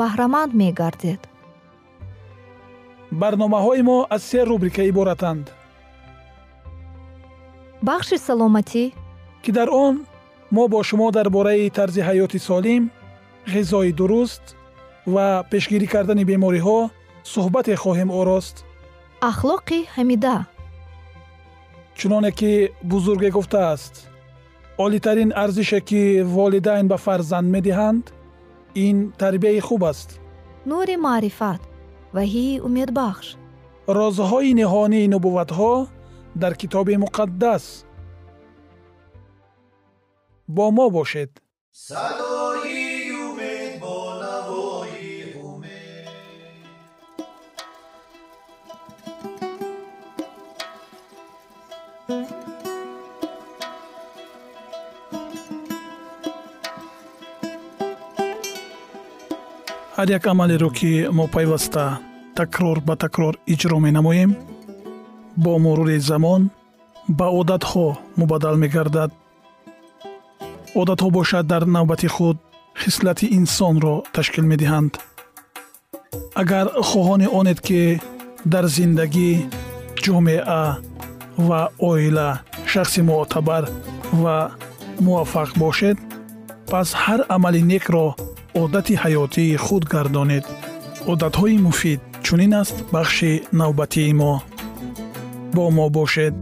баҳраманд мегардед. барномаҳои мо аз се рубрика иборатанд. бахши саломатӣ ки дар он ما با شما درباره طرز حیات سالم، غذای درست و پیشگیری کردن بیماری‌ها صحبت خواهیم آراست. اخلاق حمیده. چنانه که بزرگ گفته است، عالی‌ترین ارزشی که والدین به فرزند می‌دهند، این تربیت خوب است. نور معرفت و هی امید بخش. رازهای نهانی نبوت‌ها در کتاب مقدس. با ما باشد. هر یک عملی رو که ما پیوسته تکرار به تکرار اجرا می نماییم، با مرور زمان به عادت ها مبدل می گردد. عادت‌ها باشد در نوبت خود خصلت انسان را تشکیل می‌دهند. اگر خواهان آنید که در زندگی، جامعه و عائله شخص معتبر و موفق باشد، پس هر عمل نیک را عادت حیاتی خود گردانید. عادت‌های مفید چنین است بخش نوبتی ما. با ما باشد.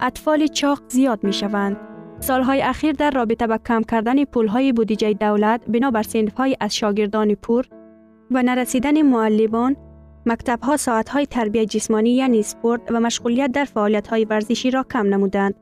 اطفال چاق زیاد می‌شوند. سالهای اخیر در رابطه با کم کردن پولهای بودجه دولت بنابر صنف‌های از شاگردان پور و نرسیدن معلمان، مکتب‌ها ساعت‌های تربیت جسمانی یعنی اسپورت و مشغولیت در فعالیت‌های ورزشی را کم نمودند.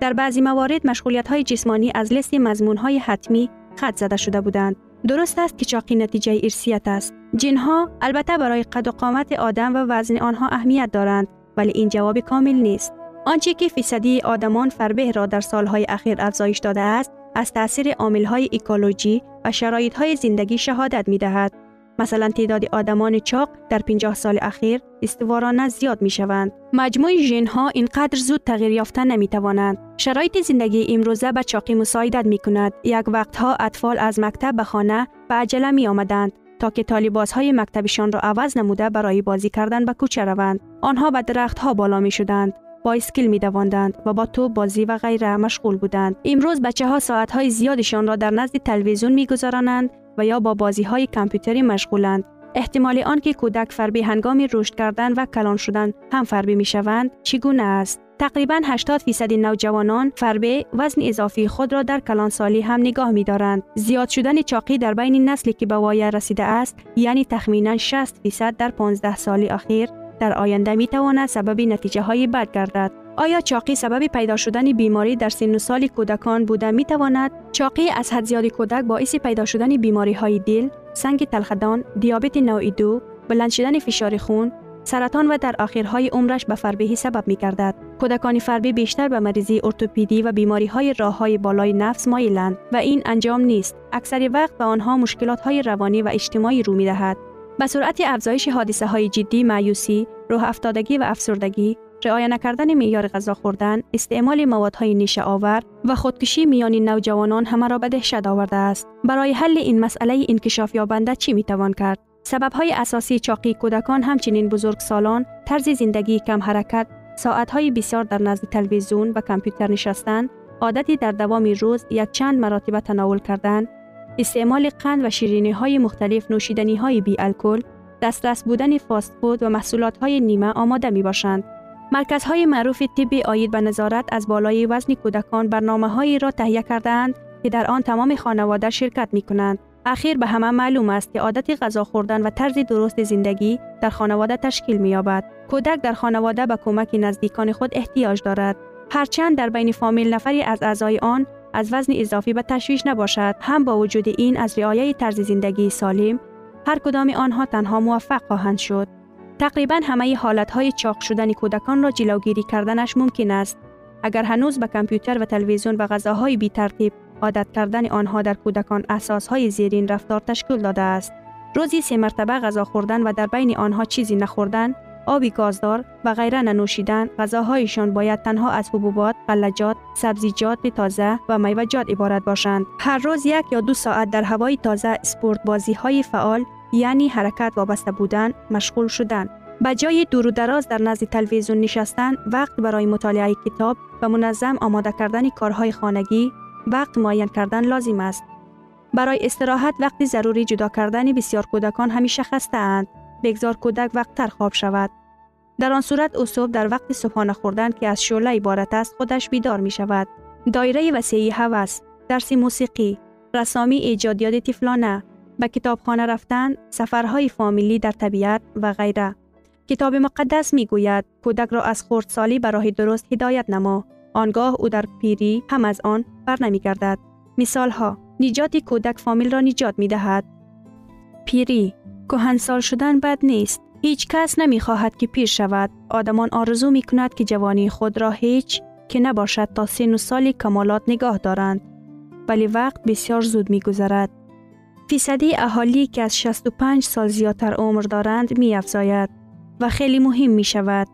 در بعضی موارد مشغولیت‌های جسمانی از لیست مضمون‌های حتمی خط زده شده بودند. درست است که چاقی نتیجه ارثیت است. جن‌ها البته برای قد و قامت آدم و وزن آنها اهمیت دارند، ولی این جواب کامل نیست. آنچه که فیصدی آدمان فربه را در سالهای اخیر افزایش داده است، از تأثیر عامل‌های اکولوژی و شرایط‌های زندگی شهادت می‌دهد. مثلا تعداد آدمان چاق در 50 سال اخیر استوارانه زیاد می‌شوند. مجموع ژن‌ها اینقدر زود تغییر یافته نمی‌توانند. شرایط زندگی امروزه به چاقی مساعدت می‌کند. یک وقتها اطفال از مکتب به خانه به عجله می‌آمدند تا که طالب‌های مکتبشان را عوض نموده برای بازی کردن به کوچه روند. آنها به درخت‌ها بالا می‌شدند، بایسکل می‌دواندند و با توپ بازی و غیره مشغول بودند. امروز بچه‌ها ساعت‌های زیادشان را در نزد تلویزیون می‌گذرانند و یا با بازی‌های کامپیوتری مشغولند. احتمال آنکه کودک فربه هنگام رشد کردن و کلان شدن هم فربه می‌شوند چگونه است؟ تقریباً 80% نوجوانان فربه وزن اضافی خود را در کلانسالی هم نگاه می‌دارند. زیاد شدن چاقی در بین نسلی که به وای رسیده است، یعنی تخمیناً 60% در 15 سال اخیر، در آینده می‌تواند سبب نتیجه‌های بد گردد. آیا چاقی سبب پیدا شدن بیماری در سن و سال کودکان بوده می‌تواند؟ چاقی از حد زیاد کودک باعث پیدا شدن بیماری‌های دل، سنگ تلخدان، دیابت نوع 2، بلند شدن فشار خون، سرطان و در آخرهای عمرش به فربهی سبب می‌گردد. کودکان فربه بیشتر به مریضی ارتوپدی و بیماری‌های راه‌های بالای نفس مایلند و این انجام نیست. اکثر وقت به آنها مشکلات‌های روانی و اجتماعی رو می‌دهد. به سرعت افزایش حادثه‌های جدی مایوسی، راه افتادگی و افسردگی، رعایت نکردن معیار غذا خوردن، استعمال موادهای نشه آور و خودکشی میان نوجوانان همه را به دهشت آورده است. برای حل این مسئله انکشاف یابنده چی میتوان کرد؟ سبب‌های اساسی چاقی کودکان همچنین بزرگسالان، طرز زندگی کم حرکت، ساعت‌های بسیار در نزد تلویزیون و کامپیوتر نشستن، عادتی در دوام روز یک چند مرتبه تناول کردن، استعمال قند و شیرینی‌های مختلف، نوشیدنی‌های بی الکل، دسترس بودن فاست فود و محصولات‌های نیمه آماده می‌باشند. مرکزهای معروف طب عاید به نظارت از بالای وزن کودکان برنامه‌هایی را تهیه کرده‌اند که در آن تمام خانواده شرکت می‌کنند. اخیر به همه معلوم است که عادت غذا خوردن و طرز درست زندگی در خانواده تشکیل می‌یابد. کودک در خانواده به کمک نزدیکان خود احتیاج دارد. هرچند در بین فامیل نفری از اعضای آن از وزن اضافی به تشویش نباشد، هم با وجود این از رعایت طرز زندگی سالم هر کدام آنها تنها موفق خواهند شد. تقریباً همه حالتهای چاق شدن کودکان را جلوگیری کردنش ممکن است. اگر هنوز به کامپیوتر و تلویزیون و غذاهای بی ترتیب عادت کردن آنها در کودکان اساسهای زیرین رفتار تشکیل داده است. روزی 3 مرتبه غذا خوردن و در بین آنها چیزی نخوردن، آبی گازدار و غیره ننوشیدن، غذاهایشان باید تنها از حبوبات، غلجات، سبزیجات تازه و میوه‌جات عبارت باشند. هر روز 1 یا 2 ساعت در هوای تازه، اسپورت بازی‌های فعال یعنی حرکت وابسته بودن، مشغول شدن. به جای دور و دراز در نزد تلویزیون نشستن، وقت برای مطالعه کتاب و منظم آماده کردن کارهای خانگی، وقت معین کردن لازم است. برای استراحت وقتی ضروری جدا کردن بسیار کودکان همیشه خسته اند. بگذار کودک وقت تر خواب شود. در آن صورت او صبح در وقت صبحانه خوردن که از شعله عبارت است خودش بیدار می شود. دایره وسیعی هوس، درس موسیقی، رسامی، ایجادیات طفلانه، به کتابخانه رفتن، سفرهای فامیلی در طبیعت و غیره. کتاب مقدس می گوید کودک را از خردسالی به راه درست هدایت نما، آنگاه او در پیری هم از آن برنمیگردد. مثال ها: نجات کودک فامیل را نجات می دهد. پیری، کهنسال شدن بد نیست. هیچ کس نمی خواهد که پیر شود. آدمان آرزو می کند که جوانی خود را هیچ که نباشد تا سن و سال کمالات نگاه دارند. ولی وقت بسیار زود می گذرد. فیصدی اهالی که از 65 سال زیادتر عمر دارند می افزاید و خیلی مهم می شود.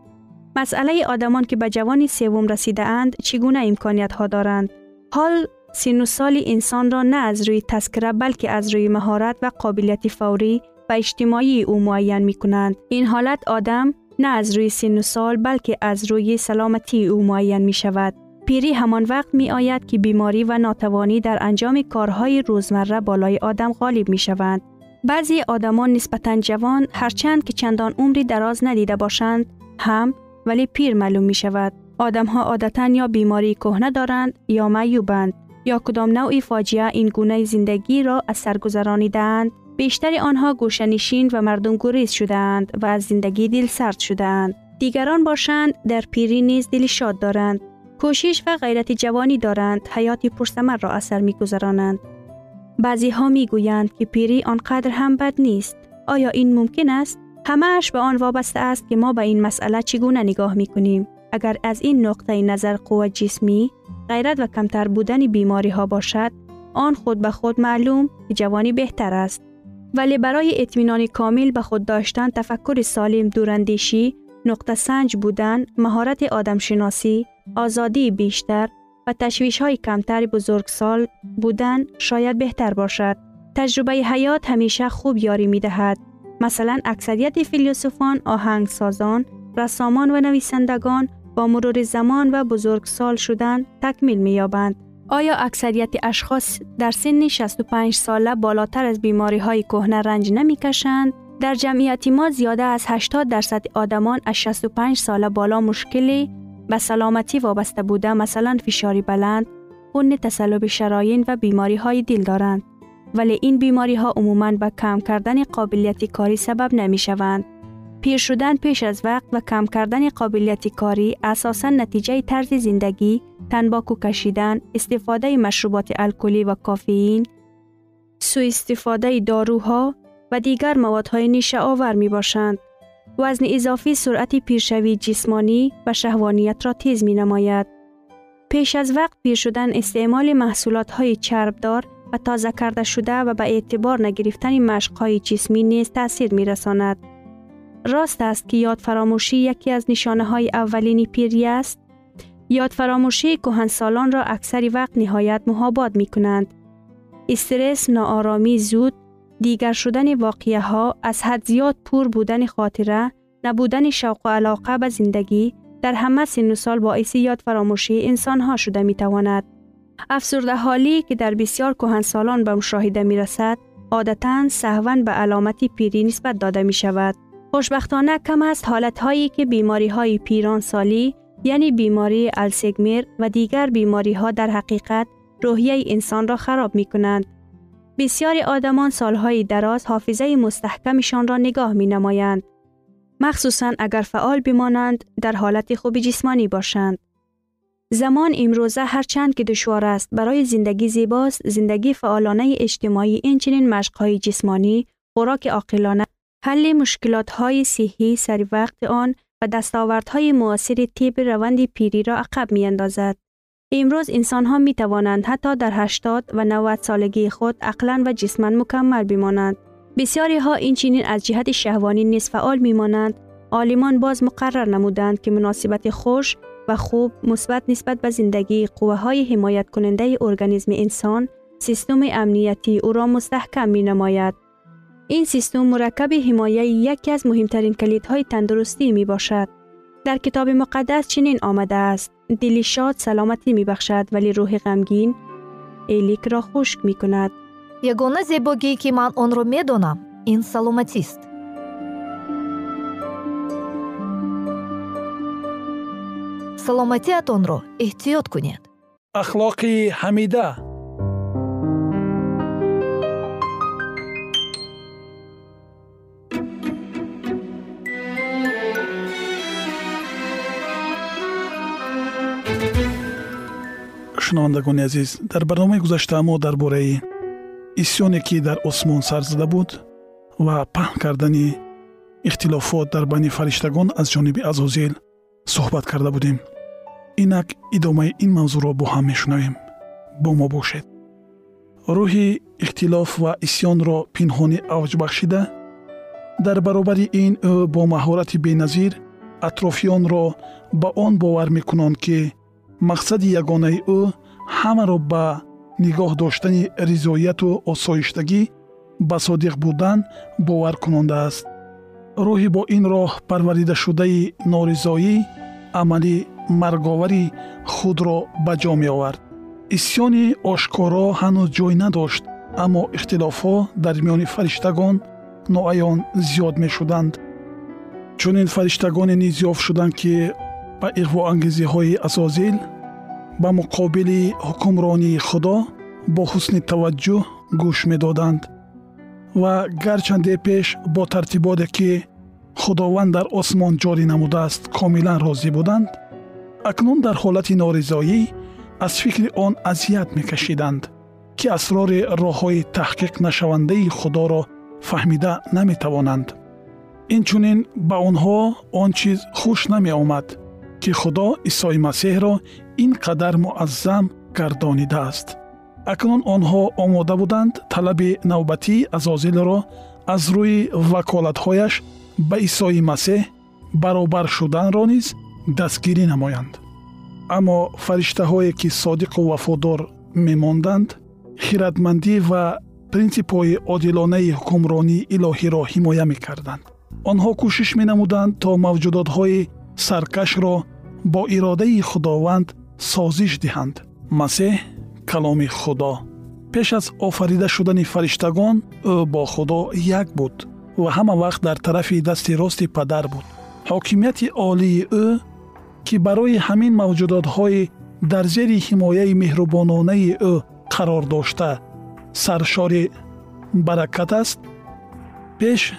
مسئله آدمان که به جوانی سوم رسیده اند چگونه امکانیت ها دارند. حال سن و سال انسان را نه از روی تذکره بلکه از روی مهارت و قابلیت فوری و اجتماعی او معین می کنند. این حالت آدم نه از روی سن و سال بلکه از روی سلامتی او معین می شود. پیری همان وقت می آید که بیماری و ناتوانی در انجام کارهای روزمره بالای آدم غالب می شوند. بعضی آدمان نسبتاً جوان هرچند که چندان عمری دراز ندیده باشند هم ولی پیر معلوم می شود. آدم ها عادتاً یا بیماری کهنه دارند یا معیوبند یا کدام نوعی فاجعه این گونه زندگی را از سر گذرانیده‌اند. بیشتر آنها گوشه‌نشین و مردم گریز شده‌اند و از زندگی دل سرد شده‌اند. دیگران باشند در پیری نیز دل شاد دارند. کوشش و غیرت جوانی دارند، حیاتی پرثمر را اثر می‌گذرانند. بعضی ها می‌گویند که پیری آنقدر هم بد نیست. آیا این ممکن است؟ همه‌اش به آن وابسته است که ما به این مسئله چگونه نگاه می‌کنیم. اگر از این نقطه نظر قوت جسمی، غیرت و کمتر بودن بیماری‌ها باشد، آن خود به خود معلوم که جوانی بهتر است. ولی برای اطمینان کامل به خود داشتن، تفکر سالم، دوراندیشی، نقطه سنج بودن، مهارت آدمشناسی، آزادی بیشتر و تشویش‌های کمتر بزرگسال بودن شاید بهتر باشد. تجربه حیات همیشه خوب یاری می‌دهد. مثلا اکثریت فیلسوفان، آهنگسازان، رسامان و نویسندگان با مرور زمان و بزرگسال شدن تکمیل می‌یابند. آیا اکثریت اشخاص در سن 65 ساله بالاتر از بیماری‌های کهنه رنج نمی‌کشند؟ در جمعیت ما زیاده از 80% آدمان از 65 ساله بالا مشکلی به سلامتی وابسته بوده، مثلا فشاری بلند، خون، تصلب شرايين و بیماری‌های دل دارند. ولی این بیماری‌ها عموماً به کم کردن قابلیت کاری سبب نمی‌شوند. پیر شدن پیش از وقت و کم کردن قابلیت کاری اساساً نتیجه طرز زندگی، تنباکو کشیدن، استفاده مشروبات الکلی و کافئین، سوء استفاده داروها و دیگر موادهای نیشه آور می باشند. وزن اضافی سرعت پیرشوی جسمانی و شهوانیت را تیز می نماید. پیش از وقت پیر شدن استعمال محصولات‌های چربدار و تازه کرده شده و به اعتبار نگرفتن مشق‌های جسمی نیز تأثیر می رساند. راست است که یاد فراموشی یکی از نشانه‌های اولین پیری است. یاد فراموشی کهنسالان را اکثر وقت نهایت محاباد می کنند. استرس، ناآرامی زود، دیگر شدن واقعه ها، از حد زیاد پر بودن خاطره، نبودن شوق و علاقه به زندگی در همه سن و سال باعث یاد فراموشی انسان ها شده می تواند. افسرده حالی که در بسیار کهنسالان به مشاهده می رسد، عادتاً سهواً به علامت پیری نسبت داده می شود. خوشبختانه کم است حالت‌هایی که بیماری‌های پیران سالی یعنی بیماری الزایمر و دیگر بیماری‌ها در حقیقت روحیه انسان را خراب می‌کنند. بسیاری آدمان سال‌های دراز حافظه مستحکمشان را نگاه می‌نمایند، مخصوصاً اگر فعال بمانند، در حالت خوب جسمانی باشند. زمان امروزه هرچند که دشوار است، برای زندگی زیباست، زندگی فعالانه اجتماعی، اینچنین مشق‌های جسمانی خوراک عاقلانه، حل مشکلات‌های صحی سری وقت آن و دستاوردهای معاصر طب روند پیری را عقب می‌اندازد. امروز انسان‌ها می‌توانند حتی در 80 و 90 سالگی خود عقلاً و جسماً مکمل بمانند. بسیاری ها این چنین از جهت شهوانی نیز فعال می‌مانند. عالمان باز مقرر نمودند که مناسبت خوش و خوب مثبت نسبت به زندگی قوه‌های حمایت کننده ارگانیسم انسان، سیستم امنیتی او را مستحکم می‌نماید. این سیستم مرکب حمایه یکی از مهمترین کلیدهای تندرستی می باشد. در کتاب مقدس چنین آمده است: دل شاد سلامتی می بخشد ولی روح غمگین الیک را خشک می کند. یگانه زیبایی که من آن را می دانم این سلامتی است. سلامتیتان را احتیاط کنید. اخلاق حمیده. شنوندگان عزیز، در برنامه گذشته ما درباره اسیانی که در آسمان سر زده بود و پهن کردن اختلافات در بین فرشتگان از جانب عزازیل صحبت کرده بودیم. اینک ادامه این موضوع را با هم میشنویم. با ما باشید. روح اختلاف و اسیان را پنهانی اوج بخشیده، در برابر این او با مهارت بی‌نظیر اطرافیان را به آن باور میکنند که مقصد یگانه او همه را به نگاه داشتن رضایت و آسایشتگی به صادق بودن باور کننده است. روحی با این راه پروریده شده نارضایی عملی مرگاوری خود را به جا می آورد. اسیان آشکارا هنوز جای نداشت، اما اختلافها در میان فرشتگان نوعیان زیاد می شدند. چون این فرشتگان نیز یافت شدند که با اغوا انگیزی های عزازیل به مقابل حکمرانی خدا با حسن توجه گوش می دادند و گرچند پیش با ترتیباتی که خداوند در آسمان جاری نموده است کاملا راضی بودند، اکنون در حالت نارضایی از فکر آن اذیت می کشیدند که اسرار راه های تحقیق نشونده خدا را فهمیده نمی توانند. این چنین به آنها آن چیز خوش نمی آمد که خدا عیسی مسیح را اینقدر معظم گردانیده است. اکنون آنها آماده بودند طلب نوبتی عزازیل را از روی وکالتهایش به عیسی مسیح برابر شدن را نیز دستگیری نمایند. اما فرشته هایی که صادق و وفادار میماندند، خیرتمندی و پرینسیپ های عادلانه حکمرانی الهی را حمایه میکردند. آنها کوشش مینمودند تا موجودات های سرکش را با اراده خداوند سازش دهند. مسیح کلام خدا پیش از آفریده شدن فرشتگان او با خدا یک بود و همه وقت در طرف دست راست پدر بود. حاکمیت عالی او که برای همین موجودات های در زیر حمایه مهربانانه او قرار داشته سرشار برکت است، پیش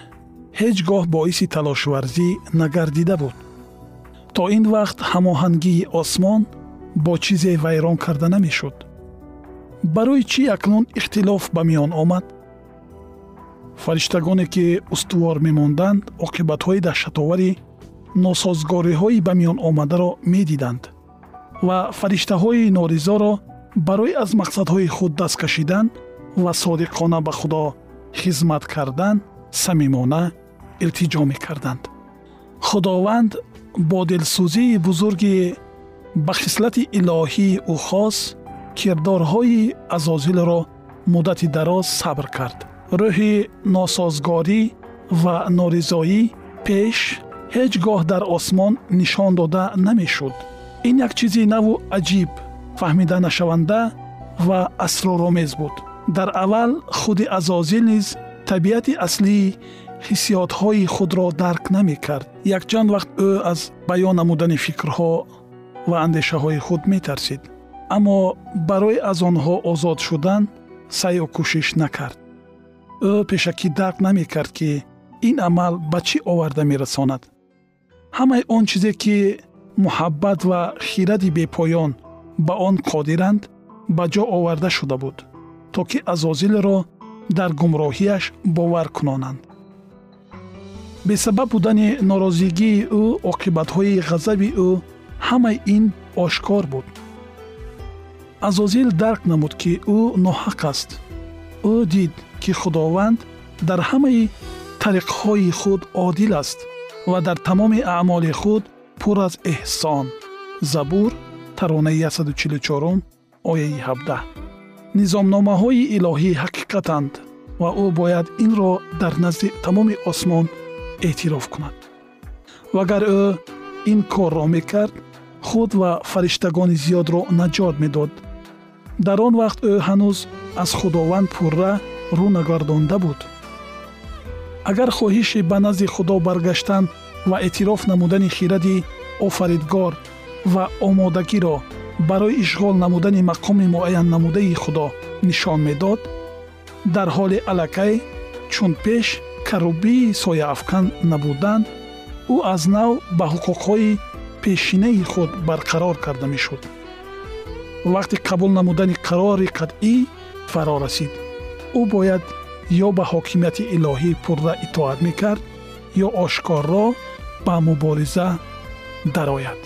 هیچگاه باعث تلاش ورزی نگردیده بود. تا این وقت هماهنگی آسمان با چیز ویران کرده نمی شد. برای چی اکنون اختلاف به میان آمد؟ فرشتگانی که استوار می ماندند عاقبت‌های دهشت‌آور ناسازگاری‌های به میان آمده را می دیدند و فرشته‌های نارضا را برای از مقصدهای خود دست کشیدن و صادقانه به خدا خدمت کردن صمیمانه التجا می کردند. خداوند با دلسوزی بزرگ به خصلت الهی او خاص کردارهای عزازیل را مدت دراز صبر کرد. روح ناسازگاری و نارضایی پیش هیچگاه در آسمان نشان داده نمی شد. این یک چیزی نو و عجیب فهمیده نشونده و اسرارآمیز بود. در اول خود عزازیل نیز طبیعت اصلی حسیات‌های خود را درک نمی‌کرد. یک چند وقت او از بیان نمودن فکرها و اندیشه‌های خود می‌ترسید، اما برای از آنها آزاد شدن سعی و کوشش نکرد. او پیشکی درک نمی‌کرد که این عمل به چی آورده می‌رساند. همه آن چیزی که محبت و خیرت بی‌پایان به آن قادرند به جا آورده شده بود تا که عزازیل را дар гумроҳиаш бовар кунонанд. бесабаб будани норозигии ӯ, оқибатҳои ғазаби ӯ, ҳамаи ин ошкор буд. азозил дарк намуд, ки ӯ ноҳақ аст. ӯ дид, ки худованд дар ҳамаи тариқҳои худ одил аст ва дар тамоми аъмоли худ пур аз эҳсон. забур таронаи 144 ояи 17. низомномаҳои илоҳӣ ҳақиқатанд ва ӯ бояд инро дар назди тамоми осмон эътироф кунад. вагар ӯ ин корро мекард, худ ва фариштагони зиёдро наҷот медод. дар он вақт ӯ ҳанӯз аз худованд пурра рӯ нагардонда буд. агар хоҳиши ба назди худо баргаштан ва эътироф намудани хиради офаридгор ва омодагиро барои ишғол намудани мақоми муайяннамудаи худо нишон медод, дар ҳоли алакай чун пеш карубии сояафкан набуданд, ӯ аз нав ба ҳуқуқҳои пешинаи худ барқарор карда мешуд. вақти қабул намудани қарори қатъӣ фаро расид, ӯ бояд ё ба ҳокимияти илоҳӣ пурра итоат мекард ё ошкорро ба мубориза дарояд.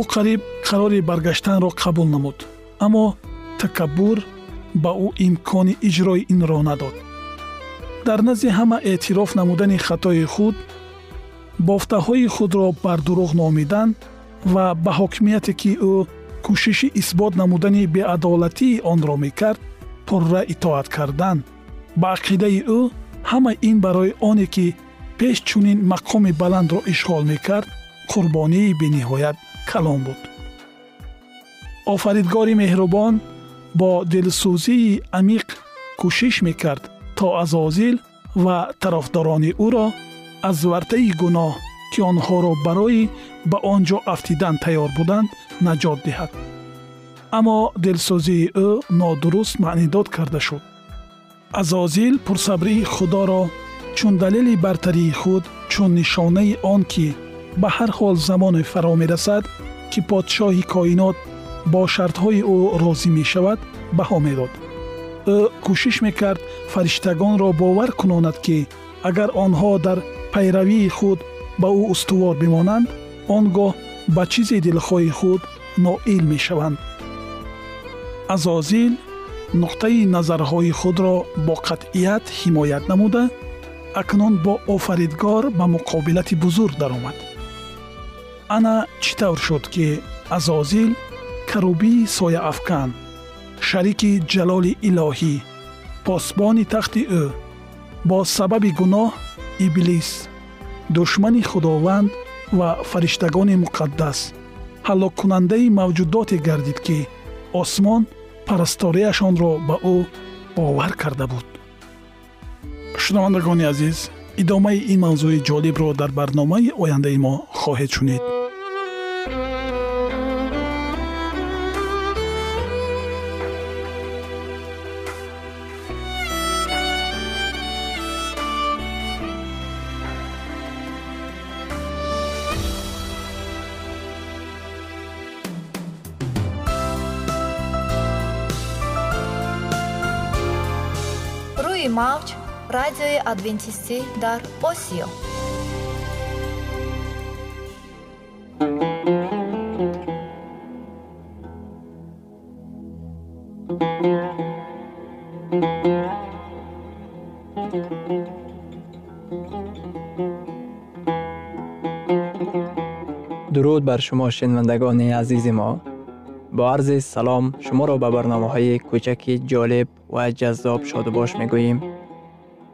ӯ қариб қарори баргаштанро қабул намуд, аммо такаббур ба ӯ имкони иҷрои инро надод. дар назди ҳама эътироф намудани хатои худ, бофтаҳои худро бар дурӯғ номидан ва ба ҳокимияте, ки ӯ кӯшиши исбот намудани беадолатии онро мекард, пурра итоат кардан. ба ақидаи ӯ ҳама ин барои оне, ки пеш чунин мақоми баландро ишғол мекард, қурбонии бениҳоят калон буд. офаридгори меҳрубон бо дилсӯзии амиқ кӯшиш мекард, то азозил ва тарафдорони ӯро аз вартаи гуноҳ, ки онҳоро барои ба он ҷо афтидан тайёр буданд, наҷот диҳад. аммо дилсӯзии ӯ нодуруст маънидод карда шуд. азозил пурсабрии худоро чун далели бартарии худ, чун нишонаи он, ки ба ҳар ҳол замоне фаро мерасад, ки подшоҳи коинот бо шартҳои ӯ розӣ мешавад, баҳо медод. ӯ кӯшиш мекард фариштагонро бовар кунонад, ки агар онҳо дар пайравии худ ба ӯ устувор бимонанд, он гоҳ ба чизи дилхоҳи худ ноил мешаванд. азозил нуқтаи назарҳои худро бо қатъият ҳимоят намуда, акнун бо офаридгор ба муқобилати бузург даромад. ана чӣ тавр шуд, ки азозил карубии сояафкан, шарики ҷалоли илоҳӣ, посбони тахти ӯ, бо сабаби гуноҳ иблис, душмани худованд ва фариштагони муқаддас, ҳаллоккунандаи мавҷудоте гардид, ки осмон парасториашонро ба ӯ бовар карда буд. шунавандагони азиз, идомаи ин мавзӯи ҷолибро дар барномаи ояндаи мо хоҳед шунид. Мауч, радиои адвентисти дар Осио. درود بر شما شنوندگان عزیز ما. با عرض سلام شما را به برنامه‌های کوچکی جالب و جذاب شادباش می‌گوییم.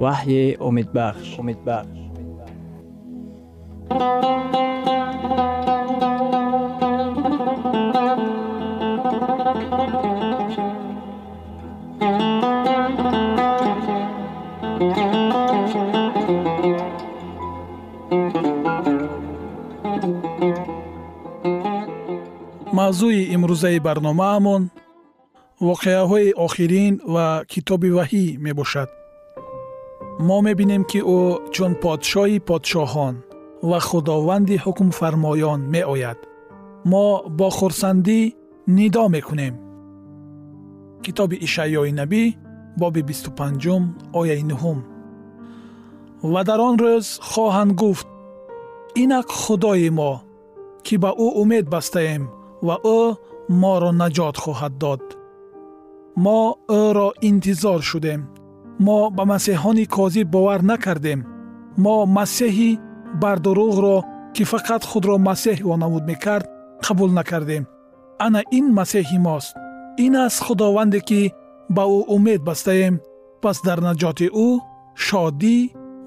وحی امیدبخش. мавзӯи имрӯзаи барномаамон воқеаҳои охирин ва китоби ваҳӣ мебошад. мо мебинем ки ӯ чун подшоҳи подшоҳон ва худованди ҳукмфармоён меояд. мо бо хурсандӣ нидо мекунем. китоби ишаъёи набӣ боби 25 ояи 9: ва дар он рӯз хоҳанд гуфт: «Инак Худои мо, ки ба ӯ умед бастаем ва ӯ моро наҷот хоҳад дод». мо ӯро интизор шудем. мо ба масеҳони козиб бовар накардем. мо масеҳи бардуруғро, ки фақат худро масеҳ вонамуд мекард, қабул накардем. ана ин масеҳи мост. ин аст худованде, ки ба ӯ умед бастаем, пас дар наҷоти ӯ шодӣ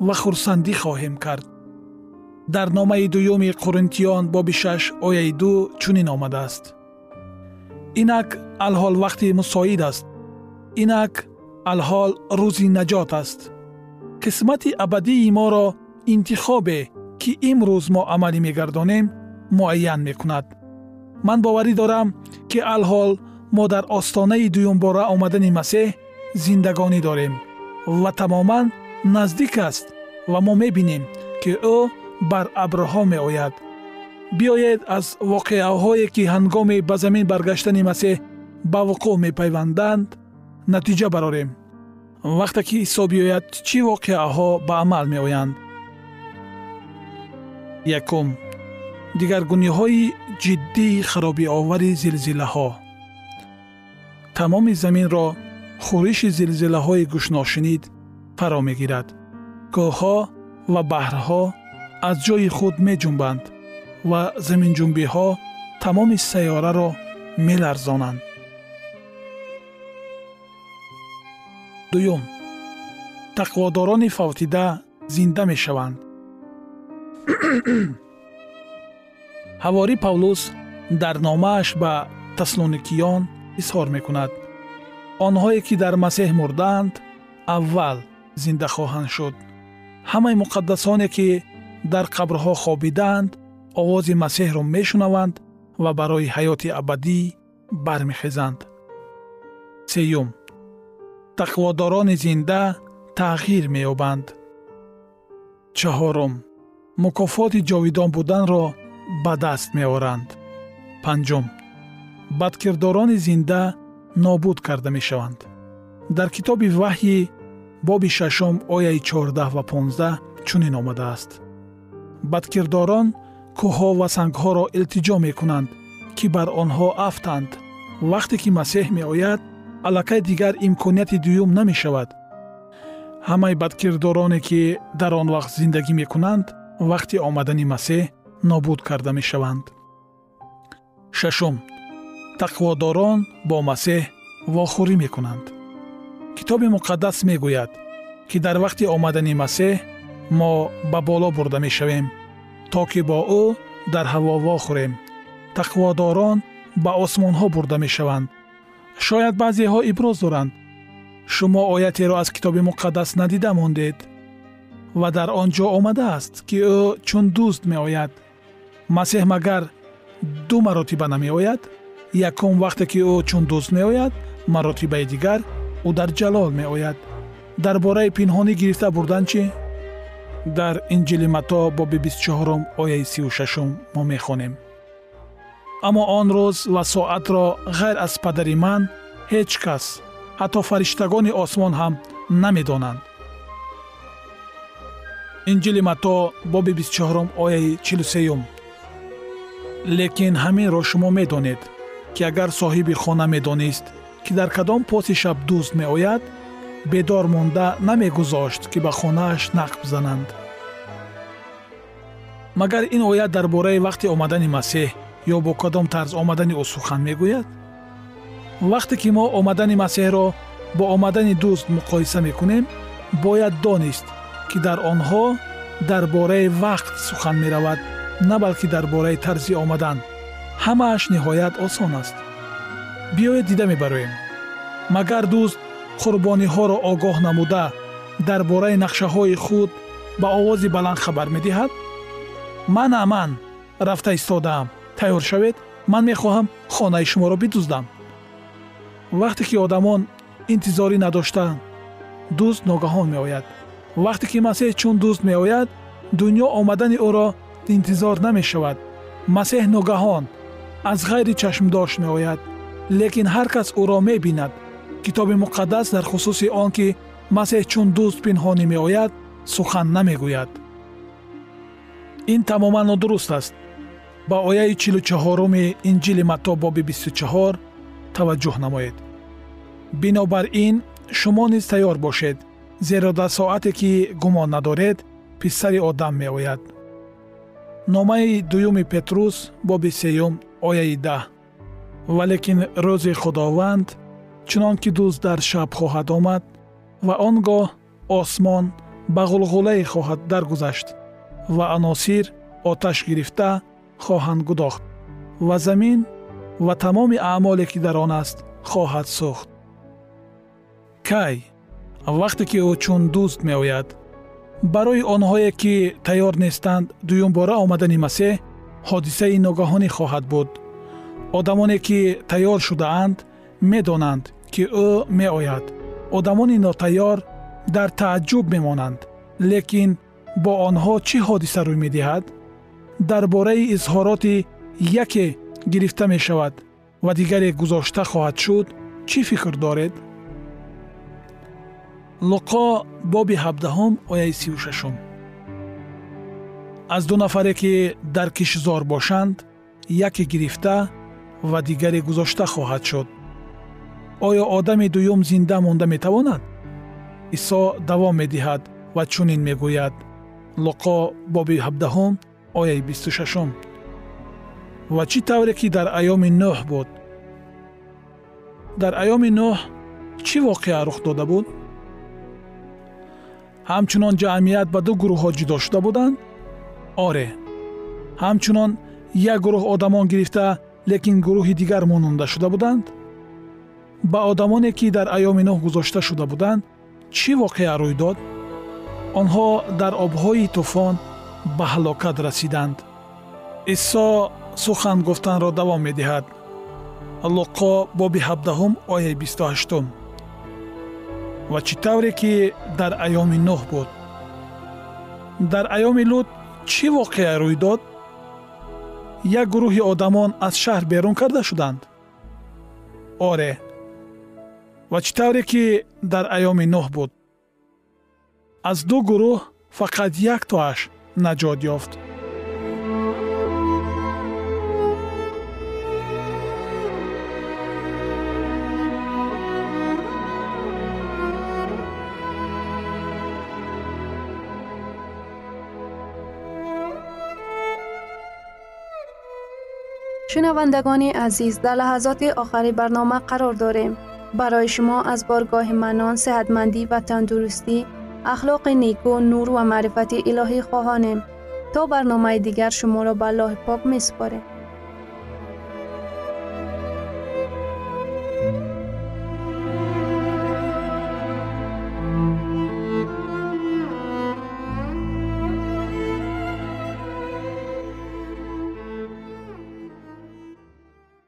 ва хурсандӣ хоҳем кард. дар номаи дуюми Қуринтиён боби 6 ояи 2 чунин омадааст: «Инак алҳол вақти мусоид аст. инак алҳол рӯзи наҷот аст». қисмати абадии моро интихобе, ки имрӯз мо амалӣ мегардонем, муайян мекунад. ман боварӣ дорам, ки алҳол мо дар остонаи дуюмбора омадани масеҳ зиндагонӣ дорем ва тамоман наздик аст, ва мо мебинем, ки ӯ бар абрҳо меояд. биёед аз воқеаҳое, ки ҳангоми ба замин баргаштани масеҳ ба вуқӯъ мепайванданд, натиҷа барорем. вақте ки Исо биёяд, чӣ воқеаҳо ба амал меоянд? 1. дигаргуниҳои ҷиддии харобиовари зилзилаҳо. тамоми заминро хӯриши зилзилаҳои гӯшношинид фаро мегирад. кӯҳҳо ва баҳрҳо аз ҷои худ меҷунбанд ва заминҷунбиҳо тамоми сайёраро меларзонанд. 2. тақводорони фавтида зинда мешаванд. ҳавори Павлус дар номааш ба Таслоникиён изҳор мекунад: «Онҳое, ки дар Масеҳ мурдаанд, аввал зинда хоҳанд шуд». ҳамаи муқаддасоне, ки дар қабрҳо хобидаанд, овози масеҳро мешунаванд ва барои ҳаёти абадӣ бармехезанд. 3. тақводорони зинда тағйир меёбанд. 4. мукофоти ҷовидон буданро ба даст меоранд. 5. бадкирдорони зинда нобуд карда мешаванд. дар китоби ваҳйи боби 6 ояи 14 ва 15 чунин омадааст: бадкирдорон кӯҳҳо ва сангҳоро илтиҷо мекунанд, ки бар онҳо афтанд. вақте ки масеҳ меояд, аллакай дигар имконияти дуюм намешавад. ҳамаи бадкирдороне, ки дар он вақт зиндагӣ мекунанд, вақти омадани масеҳ нобуд карда мешаванд. 6. тақводорон бо масеҳ вохӯрӣ мекунанд. китоби муқаддас мегӯяд, ки дар вақти омадани масеҳ мо ба боло бурда мешавем, то ки бо ӯ дар ҳаво вохӯрем. тақводорон ба осмонҳо бурда мешаванд. шояд баъзеҳо иброз доранд: шумо оятеро аз китоби муқаддас надида мондед, ва дар он ҷо омадааст, ки ӯ чун дӯст меояд. масеҳ магар ду маротиба намеояд? якум вақте ки ӯ чун дӯст меояд, маротибаи дигар ӯ дар ҷалол меояд. дар бораи пинҳонӣ гирифта бурдан чӣ? дар инҷили Матто боби 24 ояи 36 мо мехонем: «Аммо он рӯз ва соатро ғайр аз падари ман ҳеҷ кас, ҳатто фариштагони осмон ҳам намедонанд». инҷили Матто боби 24 ояи 43: «Лекин ҳаминро шумо медонед, ки агар соҳиби хона медонист, ки дар кадом поси шаб дӯст меояд, бедор монда намегузошт, ки ба хонааш нақ бзананд». магар ин оят дар бораи вақти омадани масеҳ ё бо кадом тарз омадани ӯ сухан мегӯяд? вақте ки мо омадани масеҳро бо омадани дӯст муқоиса мекунем, бояд донист, ки дар онҳо дар бораи вақт сухан меравад, на балки дар бораи тарзи омадан. ҳамааш ниҳоят осон аст. биёед дида мебароем. магар дӯст қурбониҳоро огоҳ намуда, дар бораи нақшаҳои худ ба овози баланд хабар медиҳад: «Манам, ман рафта истодаам, тайёр шавед, ман мехоҳам хонаи шуморо бидуздам. вақте ки одамон интизорӣ надоштаанд, дӯст ногаҳон меояд. вақте ки масеҳ чун дӯст меояд, дунё омадани ӯро интизор намешавад. масеҳ ногаҳон аз ғайри чашмдошт меояд, лекин ҳар кас ӯро мебинад. китоби муқаддас дар хусуси он ки масеҳ чун дӯст пинҳонӣ меояд, сухан намегӯяд. ин тамоман нодуруст аст. ба ояи 44-уми инҷили Матто боби 24 таваҷҷӯҳ намоед. бинобар ин шумо низ тайёр бошед, зеро дар соате ки гумон надоред, писари одам меояд. номаи дуюми Петрус боби 3 ояи 10. валекин рӯзи Худованд чунон ки дӯст дар шаб хоҳад омад, ва он гоҳ осмон ба ғулғулае хоҳад даргузашт, ва аносир оташ гирифта хоҳанд гудохт, ва замин ва тамоми аъмоле ки дар он аст хоҳад сӯхт. кай вақте ки ӯ чун дӯст меояд, барои онҳое ки тайёр нестанд дуюмбора омадани масеҳ ҳодисаи ногаҳонӣ хоҳад буд. одамоне ки тайёр шудаанд медонанд ки ӯ меояд. одамони нотайёр дар тааҷҷуб мемонанд, лекин бо онҳо чӣ ҳодиса рӯй медиҳад? дар бораи изҳороти яке гирифта мешавад ва дигаре гузошта хоҳад шуд, чӣ фикр доред? луқо боби 17 ояи 36. аз ду нафаре ки дар кишзор бошанд, яке гирифта ва дигаре гузошта хоҳад шуд. оё одами дуюм зинда монда метавонад? исо давом медиҳад ва чунин мегӯяд. луқо боби 17 ояи 26. ва чӣ тавре ки дар айёми нӯҳ буд? дар айёми нӯҳ чӣ воқеа рух дода буд? ҳамчунон ҷамъият ба ду гурӯҳҳо ҷудо шуда буданд? оре, ҳамчунон як гурӯҳ одамон гирифта, лекин гурӯҳи дигар монанда шуда буданд? ба одамоне ки дар айёми нӯҳ гузошта шуда буданд чӣ воқеа рӯй дод? онҳо дар обҳои тӯфон ба ҳалокат расиданд. исо сухан гуфтанро давом медиҳад. луқо боби 17 ояи 28. ва чӣ тавре ки дар айёми нӯҳ буд? дар айёми лут чӣ воқеа рӯй дод? як гурӯҳи одамон аз шаҳр берун карда шуданд? оре, ва чӣ тавре ки дар айёми нӯҳ буд? аз ду гурӯҳ фақат як тоаш наҷот ёфт. шунавандагони азиз, дар лаҳазоти охири барнома қарор дорем. برای شما از بارگاه منان، صحتمندی و تندرستی، اخلاق نیکو، نور و معرفت الهی خواهانیم. تا برنامه دیگر شما را به الله پاک می‌سپاریم.